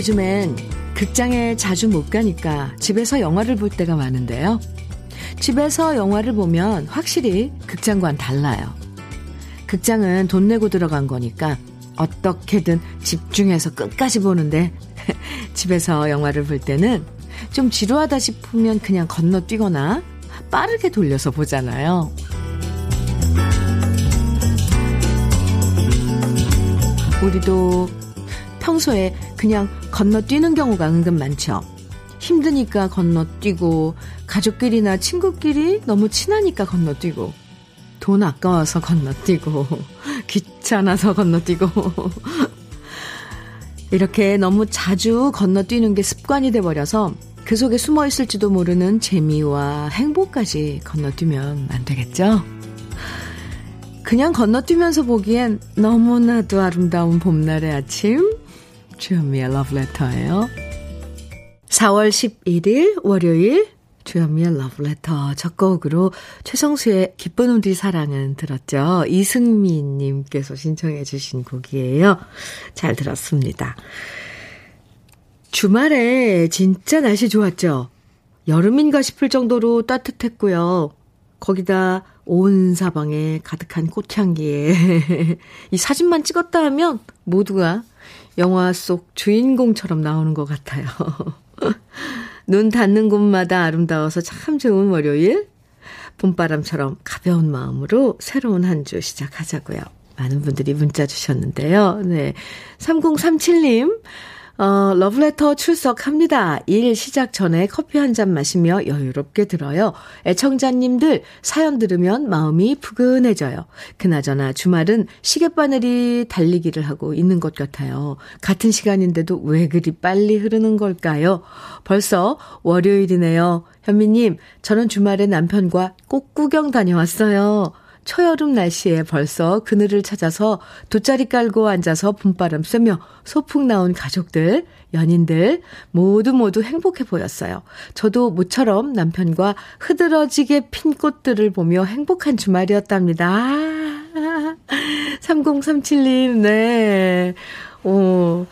요즘엔 극장에 자주 못 가니까 집에서 영화를 볼 때가 많은데요. 집에서 영화를 보면 확실히 극장과는 달라요. 극장은 돈 내고 들어간 거니까 어떻게든 집중해서 끝까지 보는데 집에서 영화를 볼 때는 좀 지루하다 싶으면 그냥 건너뛰거나 빠르게 돌려서 보잖아요. 우리도 평소에 그냥 건너뛰는 경우가 은근 많죠. 힘드니까 건너뛰고, 가족끼리나 친구끼리 너무 친하니까 건너뛰고, 돈 아까워서 건너뛰고, 귀찮아서 건너뛰고. 이렇게 너무 자주 건너뛰는 게 습관이 돼버려서 그 속에 숨어있을지도 모르는 재미와 행복까지 건너뛰면 안 되겠죠? 그냥 건너뛰면서 보기엔 너무나도 아름다운 봄날의 아침, 주현미의 러브레터예요. 4월 11일 월요일 주현미의 러브레터 첫 곡으로 최성수의 기쁜 우리 사랑은 들었죠. 이승미님께서 신청해 주신 곡이에요. 잘 들었습니다. 주말에 진짜 날씨 좋았죠. 여름인가 싶을 정도로 따뜻했고요. 거기다 온 사방에 가득한 꽃향기에 이 사진만 찍었다 하면 모두가 영화 속 주인공처럼 나오는 것 같아요. 눈 닿는 곳마다 아름다워서 참 좋은 월요일. 봄바람처럼 가벼운 마음으로 새로운 한 주 시작하자고요. 많은 분들이 문자 주셨는데요. 네, 3037님. 러브레터 출석합니다. 일 시작 전에 커피 한 잔 마시며 여유롭게 들어요. 애청자님들 사연 들으면 마음이 푸근해져요. 그나저나 주말은 시계바늘이 달리기를 하고 있는 것 같아요. 같은 시간인데도 왜 그리 빨리 흐르는 걸까요? 벌써 월요일이네요. 현미님, 저는 주말에 남편과 꽃구경 다녀왔어요. 초여름 날씨에 벌써 그늘을 찾아서 돗자리 깔고 앉아서 봄바람 쐬며 소풍 나온 가족들, 연인들 모두 행복해 보였어요. 저도 모처럼 남편과 흐드러지게 핀 꽃들을 보며 행복한 주말이었답니다. 3037님, 네. 오,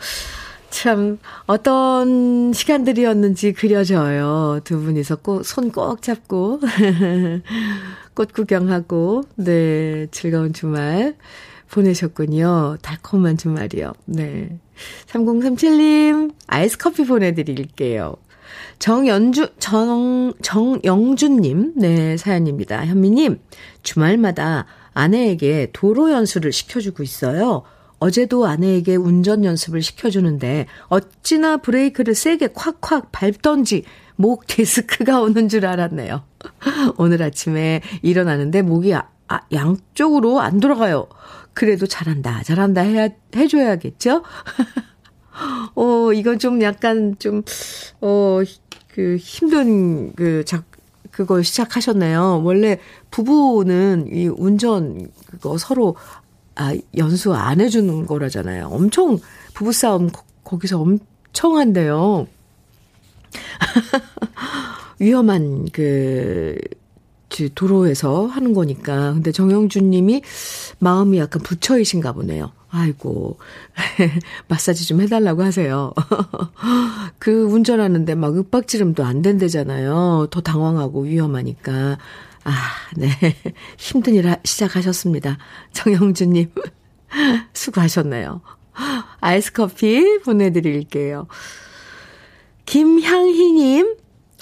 참 어떤 시간들이었는지 그려져요. 두 분이서 손 꼭 잡고 꽃 구경하고, 네, 즐거운 주말 보내셨군요. 달콤한 주말이요. 네. 3037님, 아이스 커피 보내드릴게요. 정영준님, 네, 사연입니다. 현미님, 주말마다 아내에게 도로 연수를 시켜주고 있어요. 어제도 아내에게 운전 연습을 시켜주는데 어찌나 브레이크를 세게 콱콱 밟던지 목 디스크가 오는 줄 알았네요. 오늘 아침에 일어나는데 목이 양쪽으로 안 돌아가요. 그래도 잘한다 해줘야겠죠? 이건 좀 약간 좀, 힘든 그걸 시작하셨네요. 원래 부부는 이 운전 그거 서로 연수 안 해주는 거라잖아요. 엄청 부부싸움 거기서 엄청 한대요. 위험한 도로에서 하는 거니까. 근데 정영준 님이 마음이 약간 부처이신가 보네요. 아이고, 마사지 좀 해달라고 하세요. 그 운전하는데 막 윽박지름도 안 된대잖아요. 더 당황하고 위험하니까. 아, 네. 힘든 일 시작하셨습니다. 정영준 님, 수고하셨네요. 아이스 커피 보내드릴게요. 김향희님,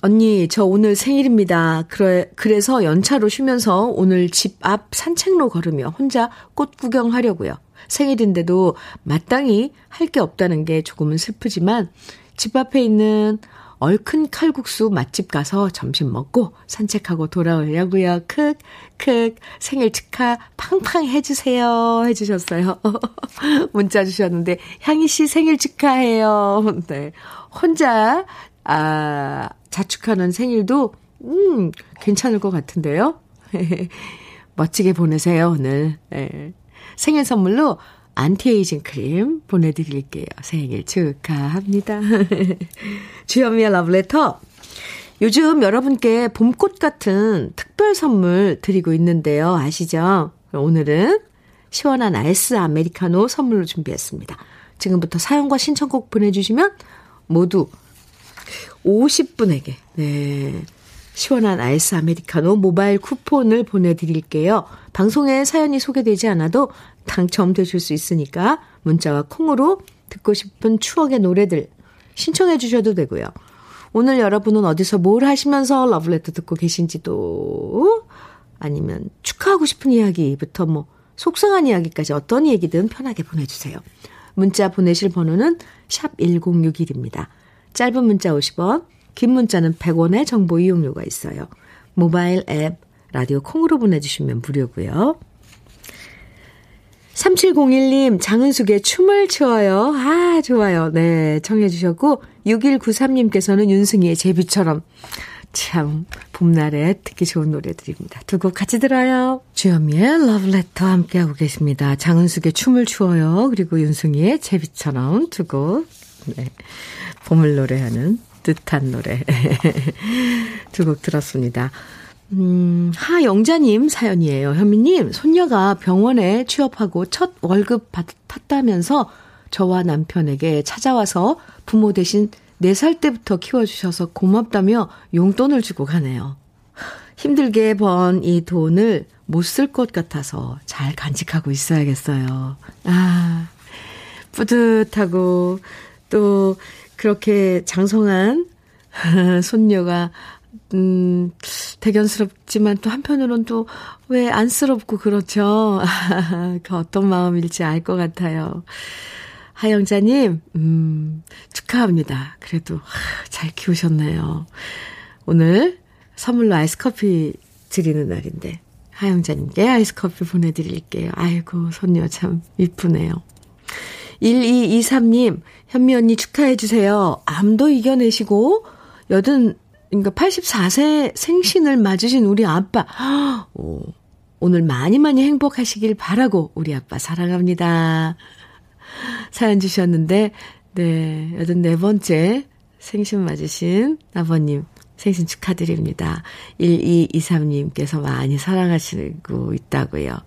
언니, 저 오늘 생일입니다. 그래서 연차로 쉬면서 오늘 집 앞 산책로 걸으며 혼자 꽃 구경하려고요. 생일인데도 마땅히 할 게 없다는 게 조금은 슬프지만 집 앞에 있는 얼큰 칼국수 맛집 가서 점심 먹고 산책하고 돌아오려고요. 크크, 생일 축하 팡팡 해주세요. 해주셨어요. 문자 주셨는데 향희 씨 생일 축하해요. 네, 혼자 자축하는 생일도 괜찮을 것 같은데요. 멋지게 보내세요 오늘. 네. 생일 선물로 안티에이징 크림 보내드릴게요. 생일 축하합니다. 주현미의 러브레터. 요즘 여러분께 봄꽃 같은 특별 선물 드리고 있는데요. 아시죠? 오늘은 시원한 아이스 아메리카노 선물로 준비했습니다. 지금부터 사연과 신청곡 보내주시면 모두 50분에게 네, 시원한 아이스 아메리카노 모바일 쿠폰을 보내드릴게요. 방송에 사연이 소개되지 않아도 당첨되실 수 있으니까 문자와 콩으로 듣고 싶은 추억의 노래들 신청해 주셔도 되고요. 오늘 여러분은 어디서 뭘 하시면서 러브레터 듣고 계신지도 아니면 축하하고 싶은 이야기부터 뭐 속상한 이야기까지 어떤 얘기든 편하게 보내주세요. 문자 보내실 번호는 샵 1061입니다. 짧은 문자 50원, 긴 문자는 100원의 정보 이용료가 있어요. 모바일 앱, 라디오 콩으로 보내주시면 무료고요. 3701님, 장은숙의 춤을 추어요. 아, 좋아요. 네, 청해 주셨고 6193님께서는 윤승희의 제비처럼. 참, 봄날에 듣기 좋은 노래들입니다. 두 곡 같이 들어요. 주현미의 러브레터 함께하고 계십니다. 장은숙의 춤을 추어요. 그리고 윤승희의 제비처럼 두 곡. 네, 봄을 노래하는 뜻한 노래. 두 곡 들었습니다. 하영자님 사연이에요. 현미님, 손녀가 병원에 취업하고 첫 월급 탔다면서 저와 남편에게 찾아와서 부모 대신 4살 때부터 키워주셔서 고맙다며 용돈을 주고 가네요. 힘들게 번 이 돈을 못 쓸 것 같아서 잘 간직하고 있어야겠어요. 아, 뿌듯하고 또 그렇게 장성한 손녀가 대견스럽지만 또 한편으로는 또 왜 안쓰럽고 그렇죠. 그 어떤 마음일지 알 것 같아요. 하영자님, 축하합니다. 그래도 잘 키우셨네요. 오늘 선물로 아이스커피 드리는 날인데 하영자님께 아이스커피 보내드릴게요. 아이고, 손녀 참 이쁘네요. 1223님, 현미 언니 축하해주세요. 암도 이겨내시고 84세 생신을 맞으신 우리 아빠. 오늘 많이 많이 행복하시길 바라고 우리 아빠 사랑합니다. 사연 주셨는데, 네, 84번째 생신 맞으신 아버님 생신 축하드립니다. 1223님께서 많이 사랑하시고 있다고요.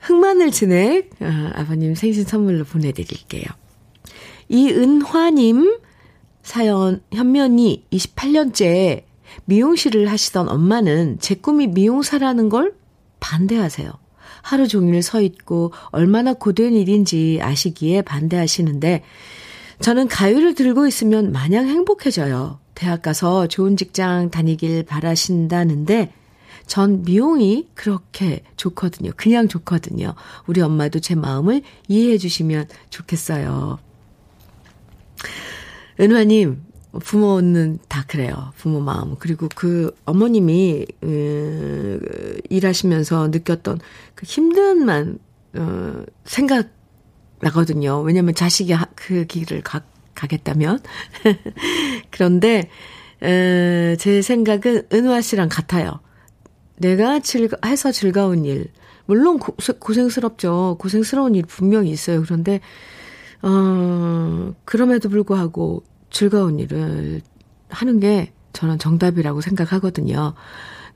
흑마늘 진액 아버님 생신 선물로 보내드릴게요. 이은화님 사연, 현면이 28년째 미용실을 하시던 엄마는 제 꿈이 미용사라는 걸 반대하세요. 하루 종일 서 있고 얼마나 고된 일인지 아시기에 반대하시는데 저는 가위를 들고 있으면 마냥 행복해져요. 대학 가서 좋은 직장 다니길 바라신다는데 전 미용이 그렇게 좋거든요. 그냥 좋거든요. 우리 엄마도 제 마음을 이해해 주시면 좋겠어요. 은화님, 부모는 다 그래요. 부모 마음. 그리고 그 어머님이 일하시면서 느꼈던 그 힘든만 생각 나거든요. 왜냐하면 자식이 그 길을 가겠다면. 그런데 제 생각은 은화 씨랑 같아요. 내가 해서 즐거운 일. 물론 고생스럽죠. 고생스러운 일 분명히 있어요. 그런데 그럼에도 불구하고 즐거운 일을 하는 게 저는 정답이라고 생각하거든요.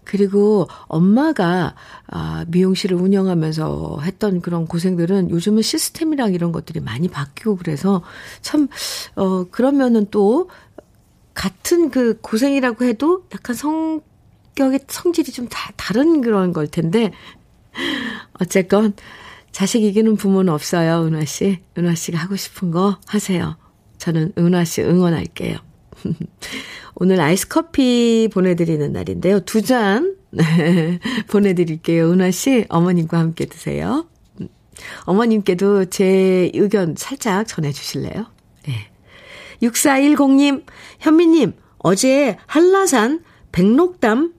그리고 엄마가 미용실을 운영하면서 했던 그런 고생들은 요즘은 시스템이랑 이런 것들이 많이 바뀌고 그래서 참 그러면은 또 같은 그 고생이라고 해도 약간 성격의 성질이 좀 다른 그런 걸 텐데 어쨌건 자식 이기는 부모는 없어요, 은화 씨. 은화 씨가 하고 싶은 거 하세요. 저는 은화 씨 응원할게요. 오늘 아이스커피 보내드리는 날인데요. 2잔 보내드릴게요. 은화 씨, 어머님과 함께 드세요. 어머님께도 제 의견 살짝 전해주실래요? 네. 6410님, 현미님, 어제 한라산 백록담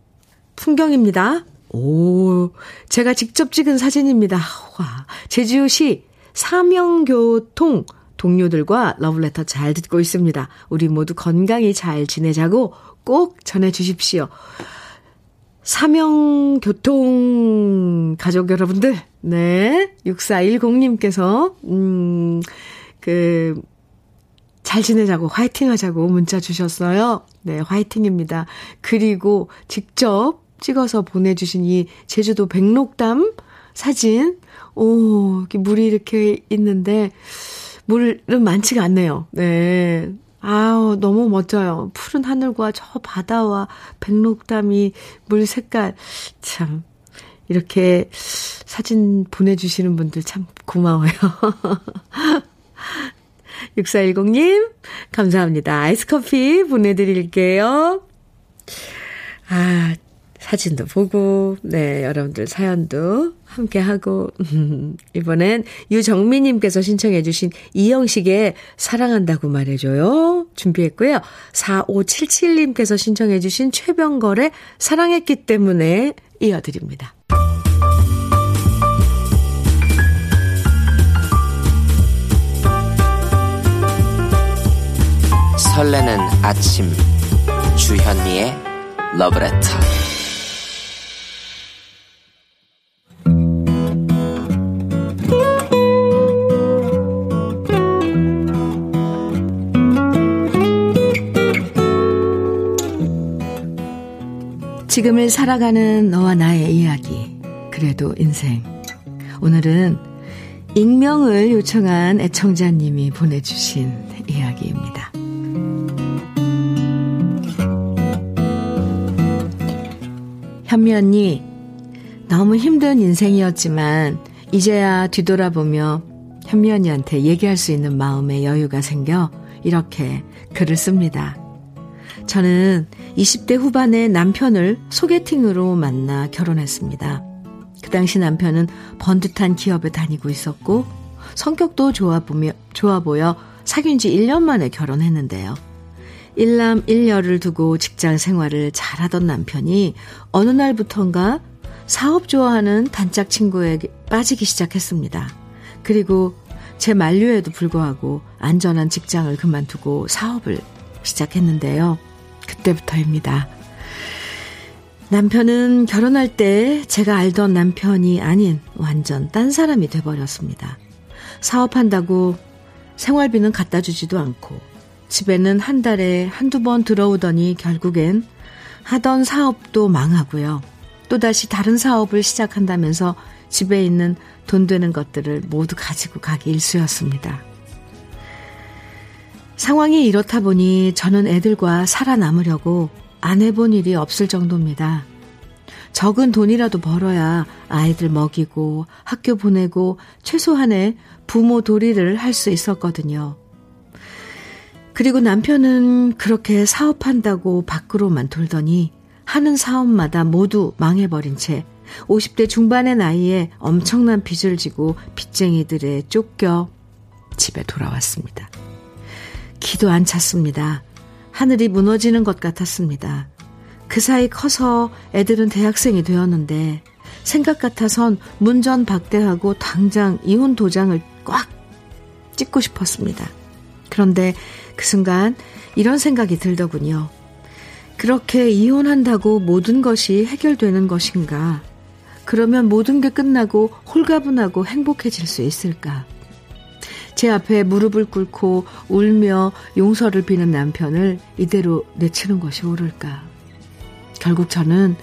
풍경입니다. 오, 제가 직접 찍은 사진입니다. 와, 제주시 삼영교통 동료들과 러브레터 잘 듣고 있습니다. 우리 모두 건강히 잘 지내자고 꼭 전해주십시오. 삼영교통 가족 여러분들, 네, 6410님께서 잘 지내자고 화이팅 하자고 문자 주셨어요. 네, 화이팅입니다. 그리고 직접 찍어서 보내주신 이 제주도 백록담 사진, 오, 물이 이렇게 있는데 물은 많지가 않네요. 네. 아우, 너무 멋져요. 푸른 하늘과 저 바다와 백록담이 물 색깔. 참, 이렇게 사진 보내주시는 분들 참 고마워요. 6410님, 감사합니다. 아이스커피 보내드릴게요. 아, 사진도 보고, 네, 여러분들 사연도 함께하고, 이번엔 유정미님께서 신청해주신 이영식의 사랑한다고 말해줘요. 준비했고요. 4577님께서 신청해주신 최병걸의 사랑했기 때문에 이어드립니다. 설레는 아침 주현미의 러브레터. 지금을 살아가는 너와 나의 이야기, 그래도 인생. 오늘은 익명을 요청한 애청자님이 보내주신 이야기입니다. 현미 언니, 너무 힘든 인생이었지만 이제야 뒤돌아보며 현미 언니한테 얘기할 수 있는 마음의 여유가 생겨 이렇게 글을 씁니다. 저는 20대 후반에 남편을 소개팅으로 만나 결혼했습니다. 그 당시 남편은 번듯한 기업에 다니고 있었고 성격도 좋아 보여 사귄 지 1년 만에 결혼했는데요. 일남일녀를 두고 직장 생활을 잘하던 남편이 어느 날부턴가 사업 좋아하는 단짝 친구에 빠지기 시작했습니다. 그리고 제 만류에도 불구하고 안전한 직장을 그만두고 사업을 시작했는데요. 그때부터입니다. 남편은 결혼할 때 제가 알던 남편이 아닌 완전 딴 사람이 돼버렸습니다. 사업한다고 생활비는 갖다 주지도 않고 집에는 한 달에 한두 번 들어오더니 결국엔 하던 사업도 망하고요. 또다시 다른 사업을 시작한다면서 집에 있는 돈 되는 것들을 모두 가지고 가기 일쑤였습니다. 상황이 이렇다 보니 저는 애들과 살아남으려고 안 해본 일이 없을 정도입니다. 적은 돈이라도 벌어야 아이들 먹이고 학교 보내고 최소한의 부모 도리를 할 수 있었거든요. 그리고 남편은 그렇게 사업한다고 밖으로만 돌더니 하는 사업마다 모두 망해버린 채 50대 중반의 나이에 엄청난 빚을 지고 빚쟁이들에 쫓겨 집에 돌아왔습니다. 기도 안 찼습니다. 하늘이 무너지는 것 같았습니다. 그 사이 커서 애들은 대학생이 되었는데 생각 같아선 문전박대하고 당장 이혼 도장을 꽉 찍고 싶었습니다. 그런데 그 순간 이런 생각이 들더군요. 그렇게 이혼한다고 모든 것이 해결되는 것인가? 그러면 모든 게 끝나고 홀가분하고 행복해질 수 있을까? 제 앞에 무릎을 꿇고 울며 용서를 비는 남편을 이대로 내치는 것이 옳을까? 결국 저는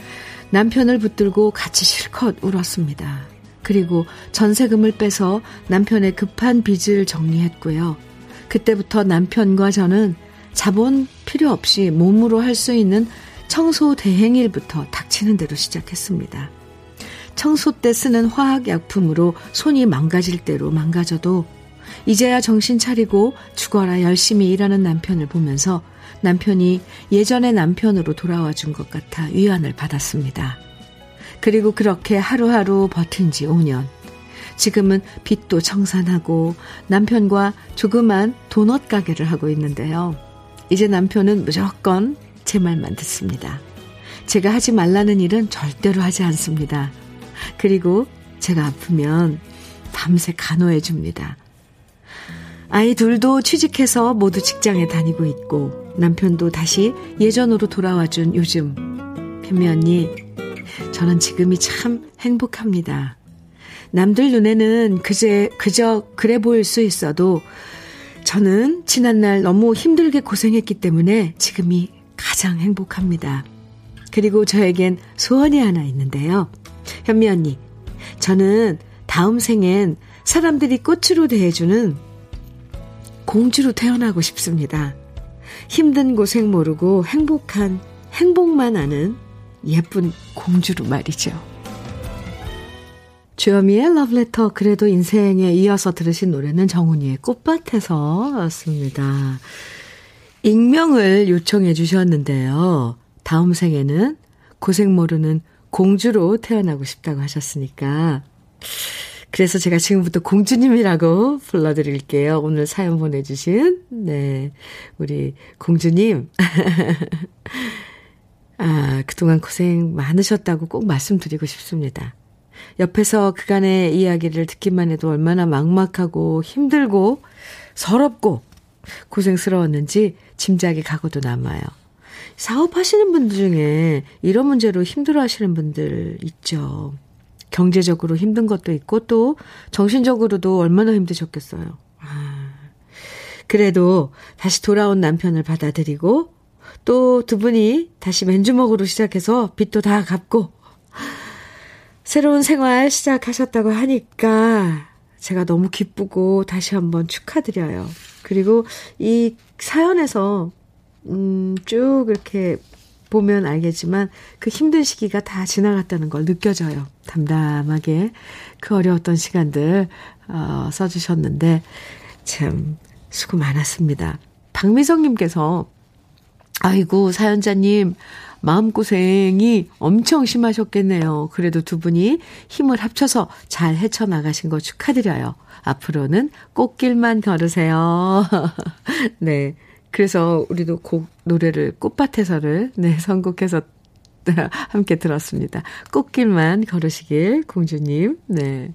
남편을 붙들고 같이 실컷 울었습니다. 그리고 전세금을 빼서 남편의 급한 빚을 정리했고요. 그때부터 남편과 저는 자본 필요 없이 몸으로 할 수 있는 청소 대행일부터 닥치는 대로 시작했습니다. 청소 때 쓰는 화학약품으로 손이 망가질 대로 망가져도 이제야 정신 차리고 죽어라 열심히 일하는 남편을 보면서 남편이 예전의 남편으로 돌아와 준 것 같아 위안을 받았습니다. 그리고 그렇게 하루하루 버틴 지 5년. 지금은 빚도 청산하고 남편과 조그만 도넛 가게를 하고 있는데요. 이제 남편은 무조건 제 말만 듣습니다. 제가 하지 말라는 일은 절대로 하지 않습니다. 그리고 제가 아프면 밤새 간호해 줍니다. 아이 둘도 취직해서 모두 직장에 다니고 있고 남편도 다시 예전으로 돌아와 준 요즘. 현미 언니, 저는 지금이 참 행복합니다. 남들 눈에는 그저 그래 보일 수 있어도 저는 지난날 너무 힘들게 고생했기 때문에 지금이 가장 행복합니다. 그리고 저에겐 소원이 하나 있는데요. 현미 언니, 저는 다음 생엔 사람들이 꽃으로 대해주는 공주로 태어나고 싶습니다. 힘든 고생 모르고 행복한 행복만 아는 예쁜 공주로 말이죠. 주현미의 러브레터 그래도 인생에 이어서 들으신 노래는 정훈이의 꽃밭에서였습니다. 익명을 요청해 주셨는데요. 다음 생에는 고생 모르는 공주로 태어나고 싶다고 하셨으니까 그래서 제가 지금부터 공주님이라고 불러드릴게요. 오늘 사연 보내주신 네 우리 공주님 아 그동안 고생 많으셨다고 꼭 말씀드리고 싶습니다. 옆에서 그간의 이야기를 듣기만 해도 얼마나 막막하고 힘들고 서럽고 고생스러웠는지 짐작이 가고도 남아요. 사업하시는 분들 중에 이런 문제로 힘들어하시는 분들 있죠. 경제적으로 힘든 것도 있고 또 정신적으로도 얼마나 힘드셨겠어요. 아, 그래도 다시 돌아온 남편을 받아들이고 또 두 분이 다시 맨주먹으로 시작해서 빚도 다 갚고 새로운 생활 시작하셨다고 하니까 제가 너무 기쁘고 다시 한번 축하드려요. 그리고 이 사연에서 쭉 이렇게 보면 알겠지만 그 힘든 시기가 다 지나갔다는 걸 느껴져요. 담담하게 그 어려웠던 시간들 써주셨는데 참 수고 많았습니다. 박미성님께서 아이고 사연자님 마음고생이 엄청 심하셨겠네요. 그래도 두 분이 힘을 합쳐서 잘 헤쳐나가신 거 축하드려요. 앞으로는 꽃길만 걸으세요. 네. 그래서 우리도 노래를 꽃밭에서를 네, 선곡해서 함께 들었습니다. 꽃길만 걸으시길 공주님. 네.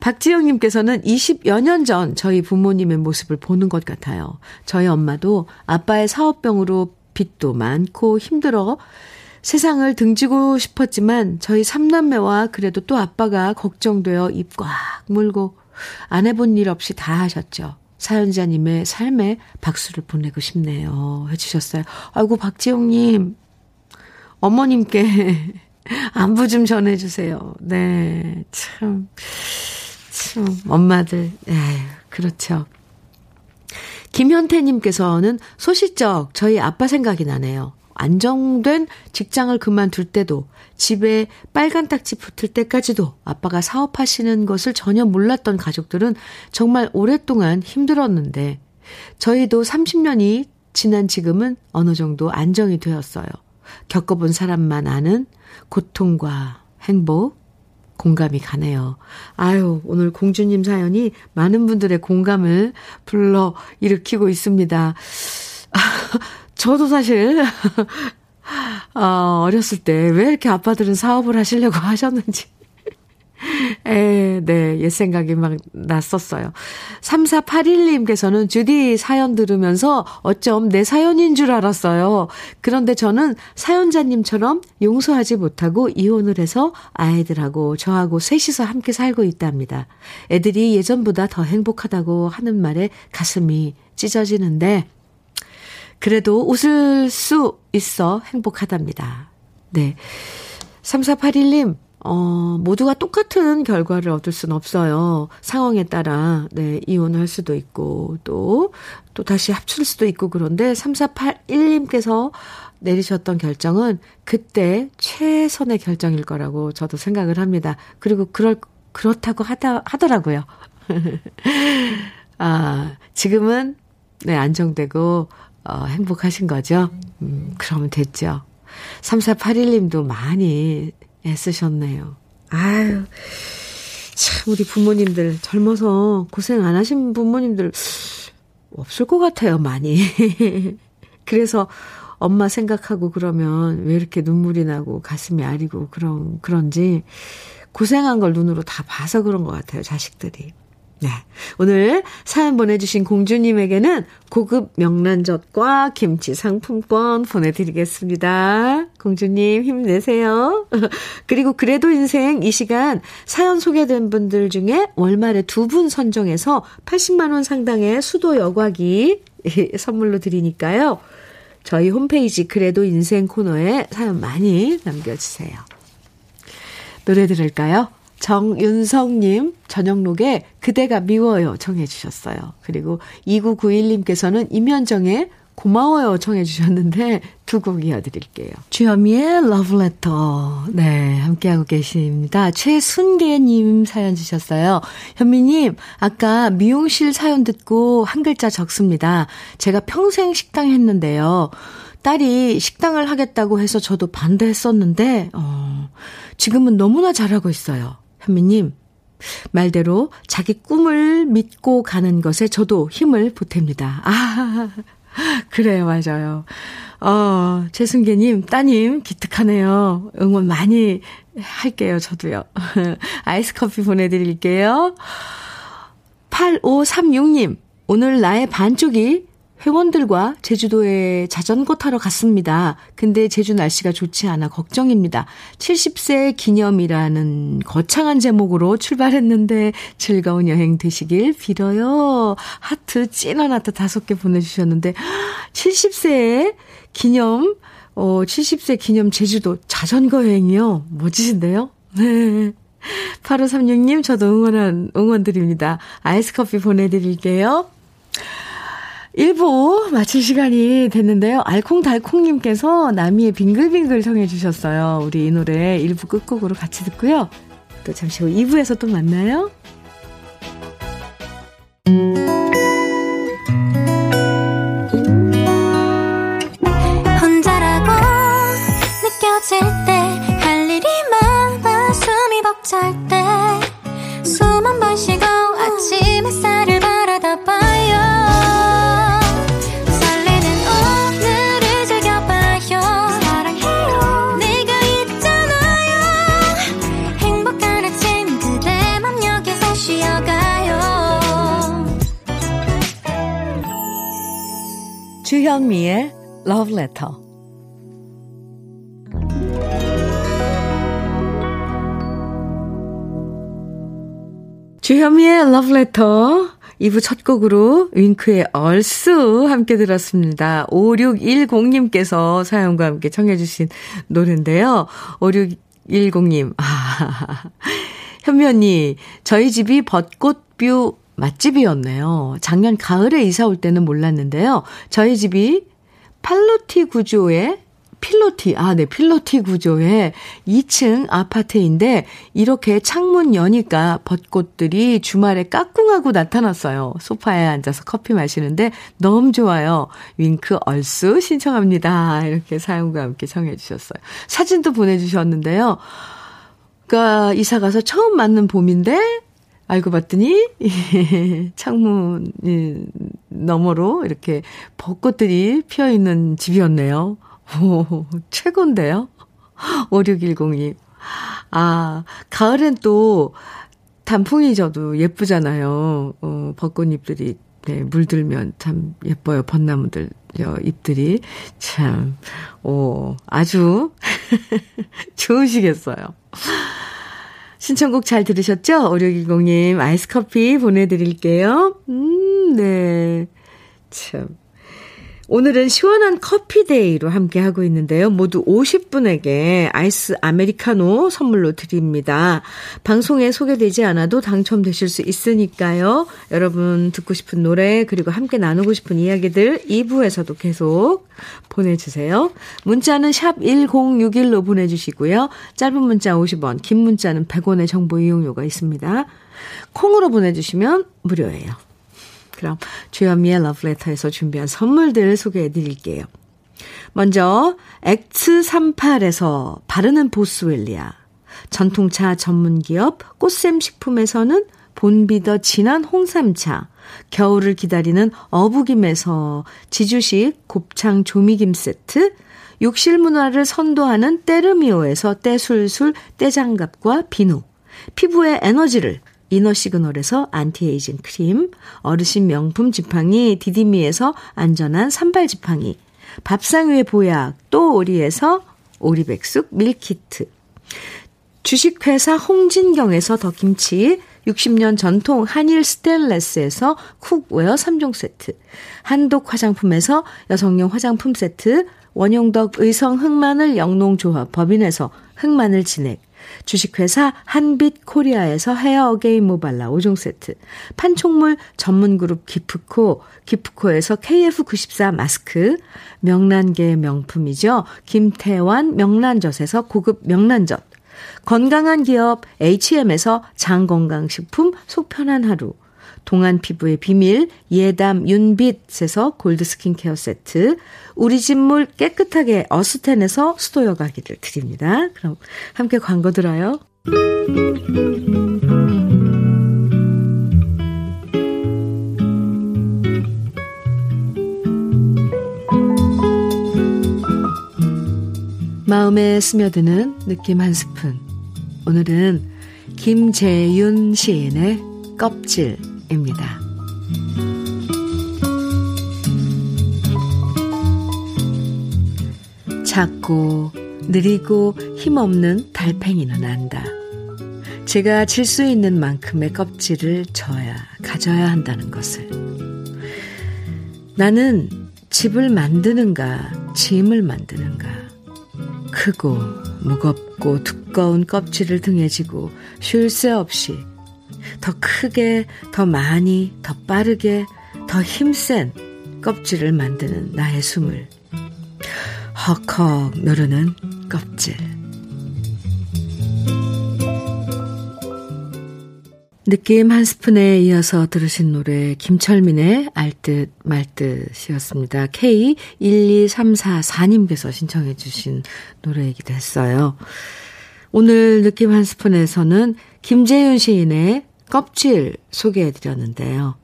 박지영님께서는 20여 년 전 저희 부모님의 모습을 보는 것 같아요. 저희 엄마도 아빠의 사업병으로 빚도 많고 힘들어 세상을 등지고 싶었지만 저희 3남매와 그래도 또 아빠가 걱정되어 입 꽉 물고 안 해본 일 없이 다 하셨죠. 사연자님의 삶에 박수를 보내고 싶네요. 해주셨어요. 아이고 박지용님 어머님께 안부 좀 전해주세요. 네, 참 엄마들 에휴, 그렇죠. 김현태님께서는 소시적 저희 아빠 생각이 나네요. 안정된 직장을 그만둘 때도 집에 빨간 딱지 붙을 때까지도 아빠가 사업하시는 것을 전혀 몰랐던 가족들은 정말 오랫동안 힘들었는데 저희도 30년이 지난 지금은 어느 정도 안정이 되었어요. 겪어본 사람만 아는 고통과 행복 공감이 가네요. 아유, 오늘 공주님 사연이 많은 분들의 공감을 불러 일으키고 있습니다. 저도 사실 어렸을 때 왜 이렇게 아빠들은 사업을 하시려고 하셨는지 네, 옛 생각이 막 났었어요. 3481님께서는 주디 사연 들으면서 어쩜 내 사연인 줄 알았어요. 그런데 저는 사연자님처럼 용서하지 못하고 이혼을 해서 아이들하고 저하고 셋이서 함께 살고 있답니다. 애들이 예전보다 더 행복하다고 하는 말에 가슴이 찢어지는데 그래도 웃을 수 있어 행복하답니다. 네. 3481님, 모두가 똑같은 결과를 얻을 순 없어요. 상황에 따라, 네, 이혼할 수도 있고, 또 다시 합칠 수도 있고, 그런데 3481님께서 내리셨던 결정은 그때 최선의 결정일 거라고 저도 생각을 합니다. 그리고 그렇다고 하더라고요. 아, 지금은, 네, 안정되고, 행복하신 거죠? 그러면 됐죠. 3481님도 많이 애쓰셨네요. 아유, 참 우리 부모님들 젊어서 고생 안 하신 부모님들 없을 것 같아요, 많이. 그래서 엄마 생각하고 그러면 왜 이렇게 눈물이 나고 가슴이 아리고 그런지 고생한 걸 눈으로 다 봐서 그런 것 같아요, 자식들이. 네, 오늘 사연 보내주신 공주님에게는 고급 명란젓과 김치 상품권 보내드리겠습니다. 공주님 힘내세요. 그리고 그래도 인생 이 시간 사연 소개된 분들 중에 월말에 두 분 선정해서 80만 원 상당의 수도 여과기 선물로 드리니까요. 저희 홈페이지 그래도 인생 코너에 사연 많이 남겨주세요. 노래 들을까요? 정윤성님 저녁록에 그대가 미워요 청해 주셨어요. 그리고 2991님께서는 임현정의 고마워요 청해 주셨는데 두 곡 이어드릴게요. 주현미의 러브레터 네 함께하고 계십니다. 최순계님 사연 주셨어요. 현미님 아까 미용실 사연 듣고 한 글자 적습니다. 제가 평생 식당 했는데요. 딸이 식당을 하겠다고 해서 저도 반대했었는데 지금은 너무나 잘하고 있어요. 현미님 말대로 자기 꿈을 믿고 가는 것에 저도 힘을 보탭니다. 아 그래요, 맞아요. 최승계님, 따님, 기특하네요. 응원 많이 할게요, 저도요. 아이스 커피 보내드릴게요. 8536님, 오늘 나의 반쪽이 회원들과 제주도에 자전거 타러 갔습니다. 근데 제주 날씨가 좋지 않아 걱정입니다. 70세 기념이라는 거창한 제목으로 출발했는데 즐거운 여행 되시길 빌어요. 하트 찐한 하트 5개 보내주셨는데 70세 기념 70세 기념 제주도 자전거 여행이요. 멋지신데요? 네. 8536님 저도 응원드립니다. 아이스 커피 보내드릴게요. 1부 마칠 시간이 됐는데요. 알콩달콩님께서 나미의 빙글빙글 청해 주셨어요. 우리 이 노래 1부 끝곡으로 같이 듣고요. 또 잠시 후 2부에서 또 만나요. 혼자라고 느껴질 때 할 일이 많아 숨이 벅찰 때 숨 한 번 쉬고 아침 햇살을 바라다 봐요. 주현미의 Love Letter. 주현미의 Love Letter 2부 첫 곡으로 윙크의 얼쑤 함께 들었습니다. 5610님께서 사연과 함께 청해 주신 노래인데요. 5610님. 현미 언니, 저희 집이 벚꽃뷰 맛집이었네요. 작년 가을에 이사 올 때는 몰랐는데요. 저희 집이 필로티 구조의 2층 아파트인데 이렇게 창문 여니까 벚꽃들이 주말에 까꿍하고 나타났어요. 소파에 앉아서 커피 마시는데 너무 좋아요. 윙크 얼쑤 신청합니다. 이렇게 사연과 함께 청해 주셨어요. 사진도 보내주셨는데요. 그러니까 이사 가서 처음 맞는 봄인데 알고 봤더니 창문 너머로 이렇게 벚꽃들이 피어있는 집이었네요. 오, 최고인데요. 5610님. 아, 가을엔 또 단풍이 저도 예쁘잖아요. 벚꽃잎들이 네, 물들면 참 예뻐요. 벚나무들 잎들이. 참 아주 좋으시겠어요. 신청곡 잘 들으셨죠? 5610님 아이스 커피 보내드릴게요. 네. 참. 오늘은 시원한 커피데이로 함께하고 있는데요. 모두 50분에게 아이스 아메리카노 선물로 드립니다. 방송에 소개되지 않아도 당첨되실 수 있으니까요. 여러분 듣고 싶은 노래 그리고 함께 나누고 싶은 이야기들 2부에서도 계속 보내주세요. 문자는 샵 1061로 보내주시고요. 짧은 문자 50원, 긴 문자는 100원의 정보 이용료가 있습니다. 콩으로 보내주시면 무료예요. 그럼 주현미의 러브레터에서 준비한 선물들 소개해드릴게요. 먼저 X38에서 바르는 보스웰리아, 전통차 전문기업 꽃샘식품에서는 본비더 진한 홍삼차, 겨울을 기다리는 어부김에서 지주식 곱창 조미김 세트, 욕실 문화를 선도하는 때르미오에서 때술술 때장갑과 비누, 피부의 에너지를 이너 시그널에서 안티에이징 크림, 어르신 명품 지팡이 디디미에서 안전한 산발 지팡이, 밥상 위의 보약 또 오리에서 오리백숙 밀키트, 주식회사 홍진경에서 더김치, 60년 전통 한일 스테인레스에서 쿡웨어 3종 세트, 한독 화장품에서 여성용 화장품 세트, 원용덕 의성 흑마늘 영농조합 법인에서 흑마늘 진액, 주식회사 한빛코리아에서 헤어 어게인 모발라 5종 세트, 판촉물 전문그룹 기프코에서 KF94 마스크, 명란계의 명품이죠. 김태환 명란젓에서 고급 명란젓, 건강한 기업 HM에서 장건강식품 속편한 하루, 동안 피부의 비밀 예담 윤빛에서 골드 스킨케어 세트, 우리 집물 깨끗하게 어스텐에서 수도 여과기를 드립니다. 그럼 함께 광고 들어요. 마음에 스며드는 느낌 한 스푼. 오늘은 김재윤 시인의 껍질 입니다. 작고 느리고 힘없는 달팽이는 안다. 제가 질 수 있는 만큼의 껍질을 져야 가져야 한다는 것을. 나는 집을 만드는가 짐을 만드는가. 크고 무겁고 두꺼운 껍질을 등에 지고 쉴 새 없이 더 크게, 더 많이, 더 빠르게, 더 힘센 껍질을 만드는 나의 숨을 헉헉 누르는 껍질. 느낌 한 스푼에 이어서 들으신 노래 김철민의 알듯 말듯이었습니다. K12344님께서 신청해 주신 노래이기도 했어요. 오늘 느낌 한 스푼에서는 김재윤 시인의 껍질 소개해드렸는데요.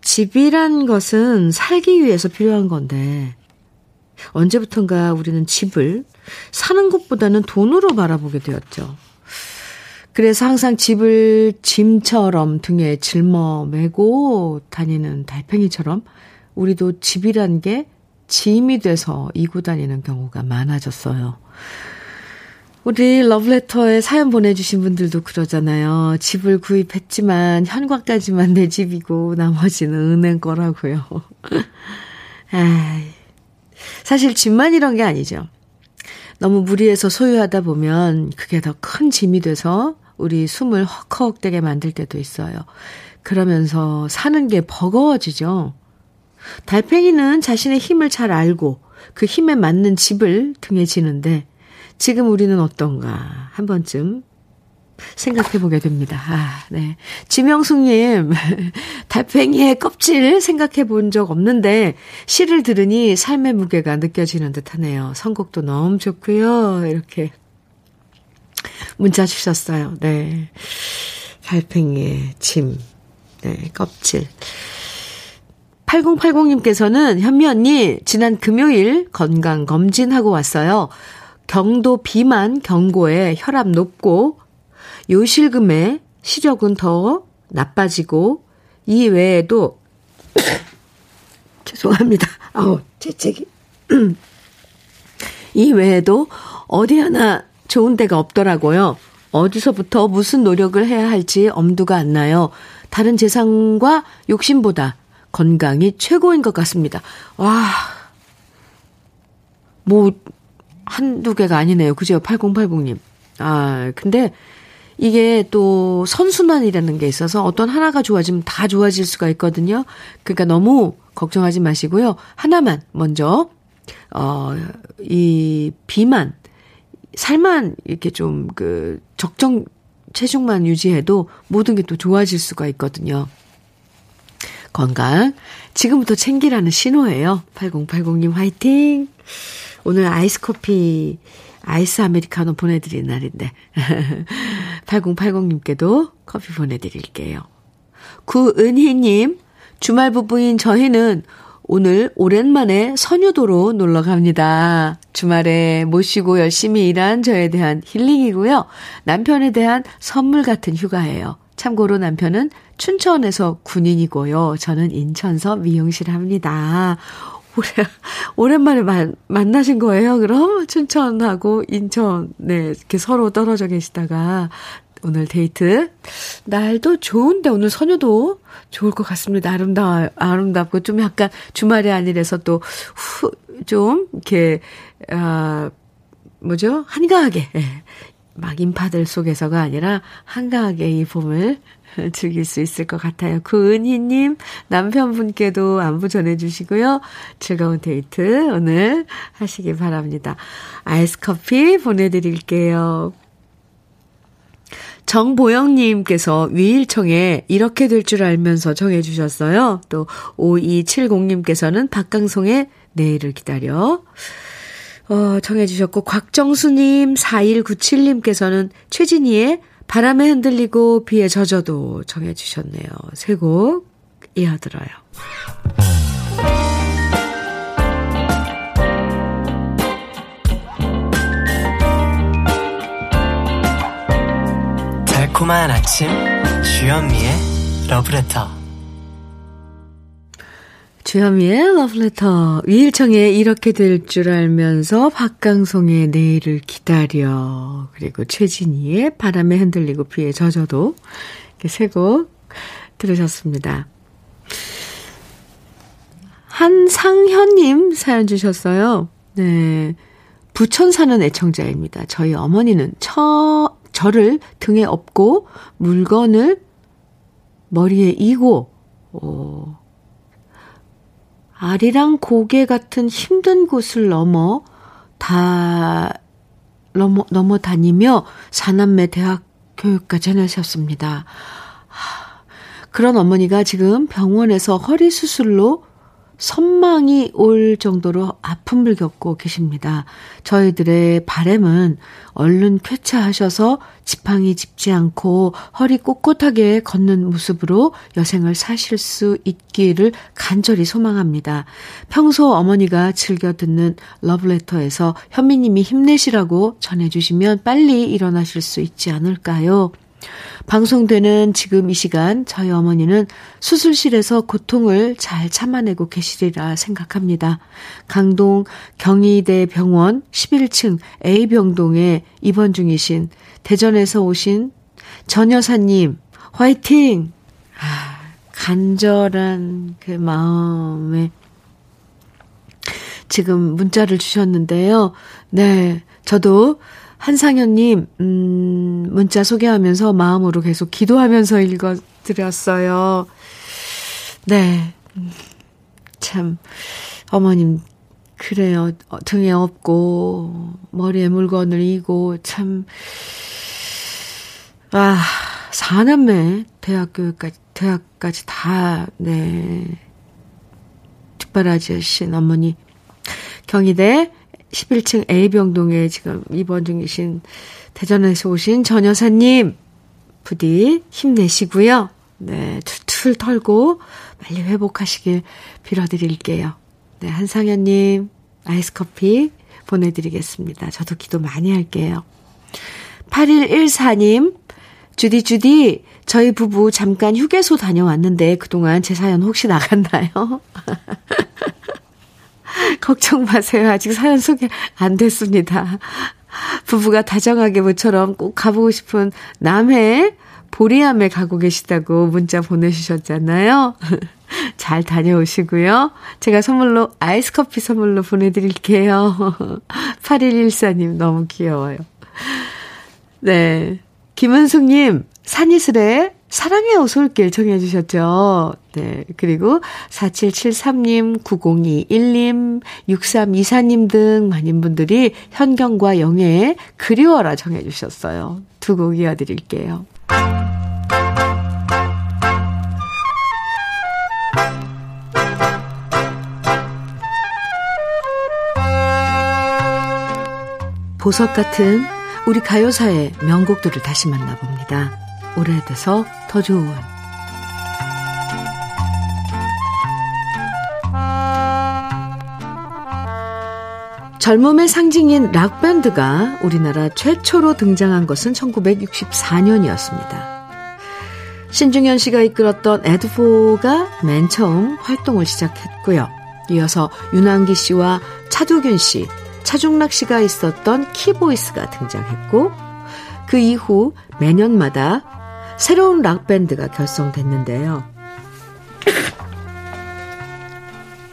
집이란 것은 살기 위해서 필요한 건데 언제부턴가 우리는 집을 사는 것보다는 돈으로 바라보게 되었죠. 그래서 항상 집을 짐처럼 등에 짊어매고 다니는 달팽이처럼 우리도 집이란 게 짐이 돼서 이고 다니는 경우가 많아졌어요. 우리 러브레터에 사연 보내주신 분들도 그러잖아요. 집을 구입했지만 현관까지만 내 집이고 나머지는 은행 거라고요. 사실 집만 이런 게 아니죠. 너무 무리해서 소유하다 보면 그게 더 큰 짐이 돼서 우리 숨을 헉헉대게 만들 때도 있어요. 그러면서 사는 게 버거워지죠. 달팽이는 자신의 힘을 잘 알고 그 힘에 맞는 집을 등에 지는데 지금 우리는 어떤가 한 번쯤 생각해보게 됩니다. 네. 지명숙님, 달팽이의 껍질 생각해본 적 없는데 시를 들으니 삶의 무게가 느껴지는 듯하네요. 선곡도 너무 좋고요. 이렇게 문자 주셨어요. 네, 달팽이의 짐, 네, 껍질. 8080님께서는 현미 언니, 지난 금요일 건강검진하고 왔어요. 경도 비만 경고에 혈압 높고 요실금에 시력은 더 나빠지고 이 외에도 죄송합니다. 재채기. 이 외에도 어디 하나 좋은 데가 없더라고요. 어디서부터 무슨 노력을 해야 할지 엄두가 안 나요. 다른 재산과 욕심보다 건강이 최고인 것 같습니다. 한두 개가 아니네요. 그죠? 8080님. 근데 이게 또 선순환이라는 게 있어서 어떤 하나가 좋아지면 다 좋아질 수가 있거든요. 그러니까 너무 걱정하지 마시고요. 하나만 먼저, 이 비만, 살만 이렇게 좀 적정 체중만 유지해도 모든 게 또 좋아질 수가 있거든요. 건강. 지금부터 챙기라는 신호예요. 8080님 화이팅! 오늘 아이스커피, 아이스 아메리카노 보내드리는 날인데 8080님께도 커피 보내드릴게요. 구은희님, 주말 부부인 저희는 오늘 오랜만에 선유도로 놀러갑니다. 주말에 모시고 열심히 일한 저에 대한 힐링이고요. 남편에 대한 선물 같은 휴가예요. 참고로 남편은 춘천에서 군인이고요. 저는 인천서 미용실 합니다. 오랜만에 만나신 거예요, 그럼? 춘천하고 인천, 네, 이렇게 서로 떨어져 계시다가 오늘 데이트. 날도 좋은데 오늘 선유도 좋을 것 같습니다. 아름답고 좀 약간 주말이 아니라서 또 좀 이렇게, 한가하게 막 인파들 속에서가 아니라 한가하게 이 봄을 즐길 수 있을 것 같아요. 구은희님, 남편분께도 안부 전해주시고요. 즐거운 데이트 오늘 하시기 바랍니다. 아이스커피 보내드릴게요. 정보영님께서 위일청에 이렇게 될 줄 알면서 정해주셨어요. 또 5270님께서는 박강성의 내일을 기다려 정해주셨고, 곽정수님, 4197님께서는 최진희의 바람에 흔들리고 비에 젖어도 정해주셨네요. 세 곡 이어들어요. 달콤한 아침 주현미의 러브레터. 주현미의 러브레터, 위일청에 이렇게 될 줄 알면서, 박강성의 내일을 기다려, 그리고 최진희의 바람에 흔들리고 비에 젖어도, 이렇게 세 곡 들으셨습니다. 한상현님 사연 주셨어요. 네, 부천 사는 애청자입니다. 저희 어머니는 저를 등에 업고 물건을 머리에 이고 아리랑 고개 같은 힘든 곳을 넘어 다니며 4남매 대학 교육까지 해내셨습니다. 그런 어머니가 지금 병원에서 허리 수술로 선망이 올 정도로 아픔을 겪고 계십니다. 저희들의 바람은 얼른 쾌차하셔서 지팡이 짚지 않고 허리 꼿꼿하게 걷는 모습으로 여생을 사실 수 있기를 간절히 소망합니다. 평소 어머니가 즐겨 듣는 러브레터에서 현미님이 힘내시라고 전해주시면 빨리 일어나실 수 있지 않을까요? 방송되는 지금 이 시간 저희 어머니는 수술실에서 고통을 잘 참아내고 계시리라 생각합니다. 강동 경희대 병원 11층 A병동에 입원 중이신 대전에서 오신 전 여사님 화이팅! 간절한 그 마음에 지금 문자를 주셨는데요. 네, 저도 한상현님 문자 소개하면서 마음으로 계속 기도하면서 읽어드렸어요. 네, 참 어머님 그래요. 등에 업고 머리에 물건을 이고 참 4남매 대학까지 다 뒷바라지하신 어머니, 경희대 11층 A병동에 지금 입원 중이신 대전에서 오신 전 여사님 부디 힘내시고요. 네, 툴툴 털고 빨리 회복하시길 빌어드릴게요. 네, 한상현님 아이스커피 보내드리겠습니다. 저도 기도 많이 할게요. 8114님, 주디주디, 저희 부부 잠깐 휴게소 다녀왔는데 그동안 제 사연 혹시 나갔나요? 걱정 마세요. 아직 사연 소개 안 됐습니다. 부부가 다정하게 모처럼 꼭 가보고 싶은 남해 보리암에 가고 계시다고 문자 보내주셨잖아요. 잘 다녀오시고요. 제가 선물로 아이스커피 선물로 보내드릴게요. 8114님 너무 귀여워요. 네, 김은숙님 산이슬에 사랑의 오솔길 청해 주셨죠. 네, 그리고 4773님, 9021님, 6324님 등 많은 분들이 현경과 영애의 그리워라 청해 주셨어요. 두 곡 이어드릴게요. 보석 같은 우리 가요사의 명곡들을 다시 만나봅니다. 오래돼서 더 좋은. 젊음의 상징인 락밴드가 우리나라 최초로 등장한 것은 1964년이었습니다. 신중현 씨가 이끌었던 에드포가 맨 처음 활동을 시작했고요. 이어서 윤한기 씨와 차두균 씨, 차중락 씨가 있었던 키보이스가 등장했고, 그 이후 매년마다 새로운 락밴드가 결성됐는데요.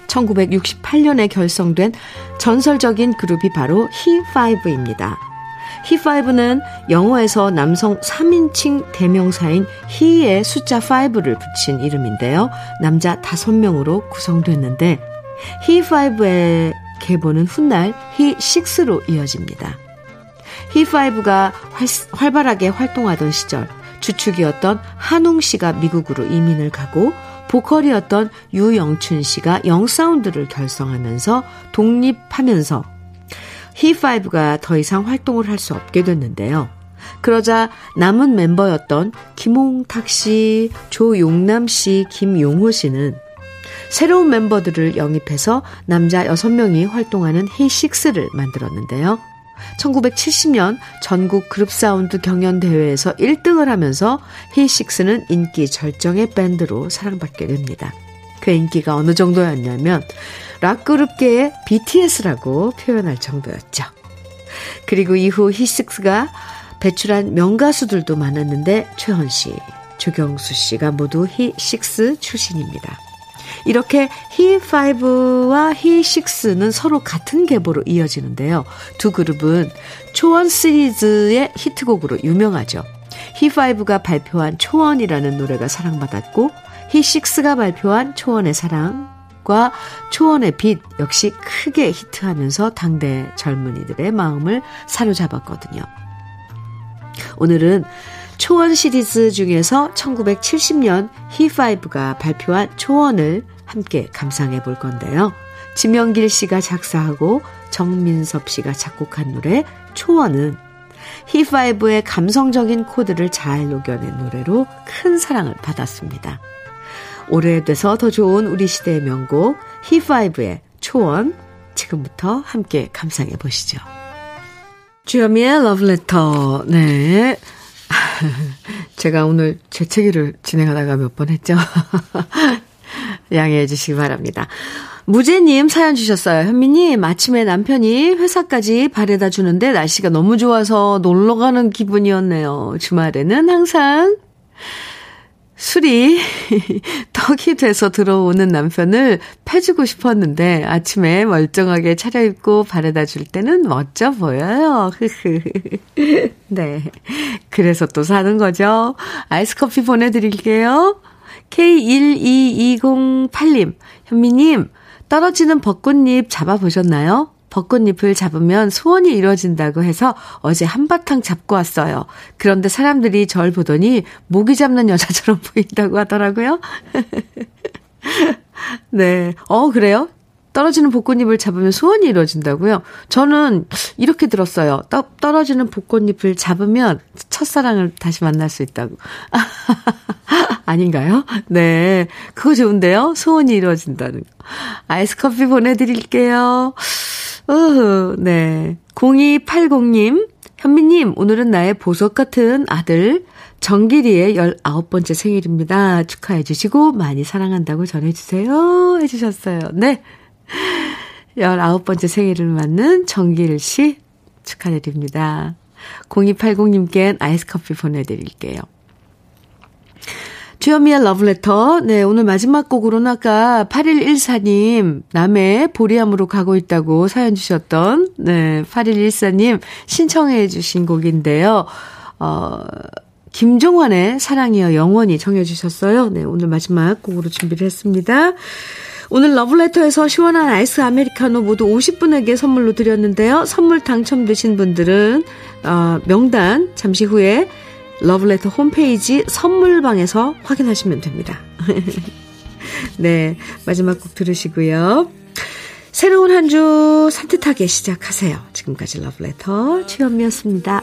1968년에 결성된 전설적인 그룹이 바로 히5입니다. 히5는 영어에서 남성 3인칭 대명사인 he에 숫자 5를 붙인 이름인데요. 남자 5명으로 구성됐는데 히5의 계보는 훗날 히6로 이어집니다. 히5가 활발하게 활동하던 시절 주축이었던 한웅 씨가 미국으로 이민을 가고 보컬이었던 유영춘 씨가 영사운드를 결성하면서 독립하면서 히5가 더 이상 활동을 할 수 없게 됐는데요. 그러자 남은 멤버였던 김홍탁 씨, 조용남 씨, 김용호 씨는 새로운 멤버들을 영입해서 남자 6명이 활동하는 히6를 만들었는데요. 1970년 전국 그룹사운드 경연대회에서 1등을 하면서 히6는 인기 절정의 밴드로 사랑받게 됩니다. 그 인기가 어느 정도였냐면 락그룹계의 BTS라고 표현할 정도였죠. 그리고 이후 히6가 배출한 명가수들도 많았는데 최헌 씨, 조경수 씨가 모두 히6 출신입니다. 이렇게 히5와 히6는 서로 같은 계보로 이어지는데요. 두 그룹은 초원 시리즈의 히트곡으로 유명하죠. 히5가 발표한 초원이라는 노래가 사랑받았고 히6가 발표한 초원의 사랑과 초원의 빛 역시 크게 히트하면서 당대 젊은이들의 마음을 사로잡았거든요. 오늘은 초원 시리즈 중에서 1970년 히5가 발표한 초원을 함께 감상해 볼 건데요. 지명길 씨가 작사하고 정민섭 씨가 작곡한 노래 초원은 히5의 감성적인 코드를 잘 녹여낸 노래로 큰 사랑을 받았습니다. 오래돼서 더 좋은 우리 시대의 명곡 히5의 초원 지금부터 함께 감상해 보시죠. 주현미의 러브레터. 네. 제가 오늘 재채기를 진행하다가 몇 번 했죠. 양해해 주시기 바랍니다. 무재님 사연 주셨어요. 현미님, 아침에 남편이 회사까지 바래다 주는데 날씨가 너무 좋아서 놀러 가는 기분이었네요. 주말에는 항상 술이 떡이 돼서 들어오는 남편을 패주고 싶었는데 아침에 멀쩡하게 차려입고 바래다 줄 때는 멋져 보여요. 네, 그래서 또 사는 거죠. 아이스커피 보내드릴게요. K12208님, 현미님, 떨어지는 벚꽃잎 잡아보셨나요? 벚꽃잎을 잡으면 소원이 이루어진다고 해서 어제 한바탕 잡고 왔어요. 그런데 사람들이 절 보더니 모기 잡는 여자처럼 보인다고 하더라고요. 네. 그래요? 떨어지는 벚꽃잎을 잡으면 소원이 이루어진다고요? 저는 이렇게 들었어요. 떨어지는 벚꽃잎을 잡으면 첫사랑을 다시 만날 수 있다고. 아닌가요? 네. 그거 좋은데요? 소원이 이루어진다는 거. 아이스커피 보내드릴게요. 네. 0280님, 현미님, 오늘은 나의 보석 같은 아들 정길이의 19번째 생일입니다. 축하해 주시고 많이 사랑한다고 전해주세요. 해주셨어요. 네. 19번째 생일을 맞는 정길 씨 축하드립니다. 0280님께는 아이스커피 보내드릴게요. 주현미의 러브레터. 네, 오늘 마지막 곡으로는 아까 8114님 남해 보리암으로 가고 있다고 사연 주셨던, 네, 8114님 신청해 주신 곡인데요. 김종환의 사랑이여 영원히 정해 주셨어요. 네, 오늘 마지막 곡으로 준비를 했습니다. 오늘 러브레터에서 시원한 아이스 아메리카노 모두 50분에게 선물로 드렸는데요. 선물 당첨되신 분들은 명단 잠시 후에 러브레터 홈페이지 선물방에서 확인하시면 됩니다. 네, 마지막 곡 들으시고요. 새로운 한 주 산뜻하게 시작하세요. 지금까지 러브레터 최현미였습니다.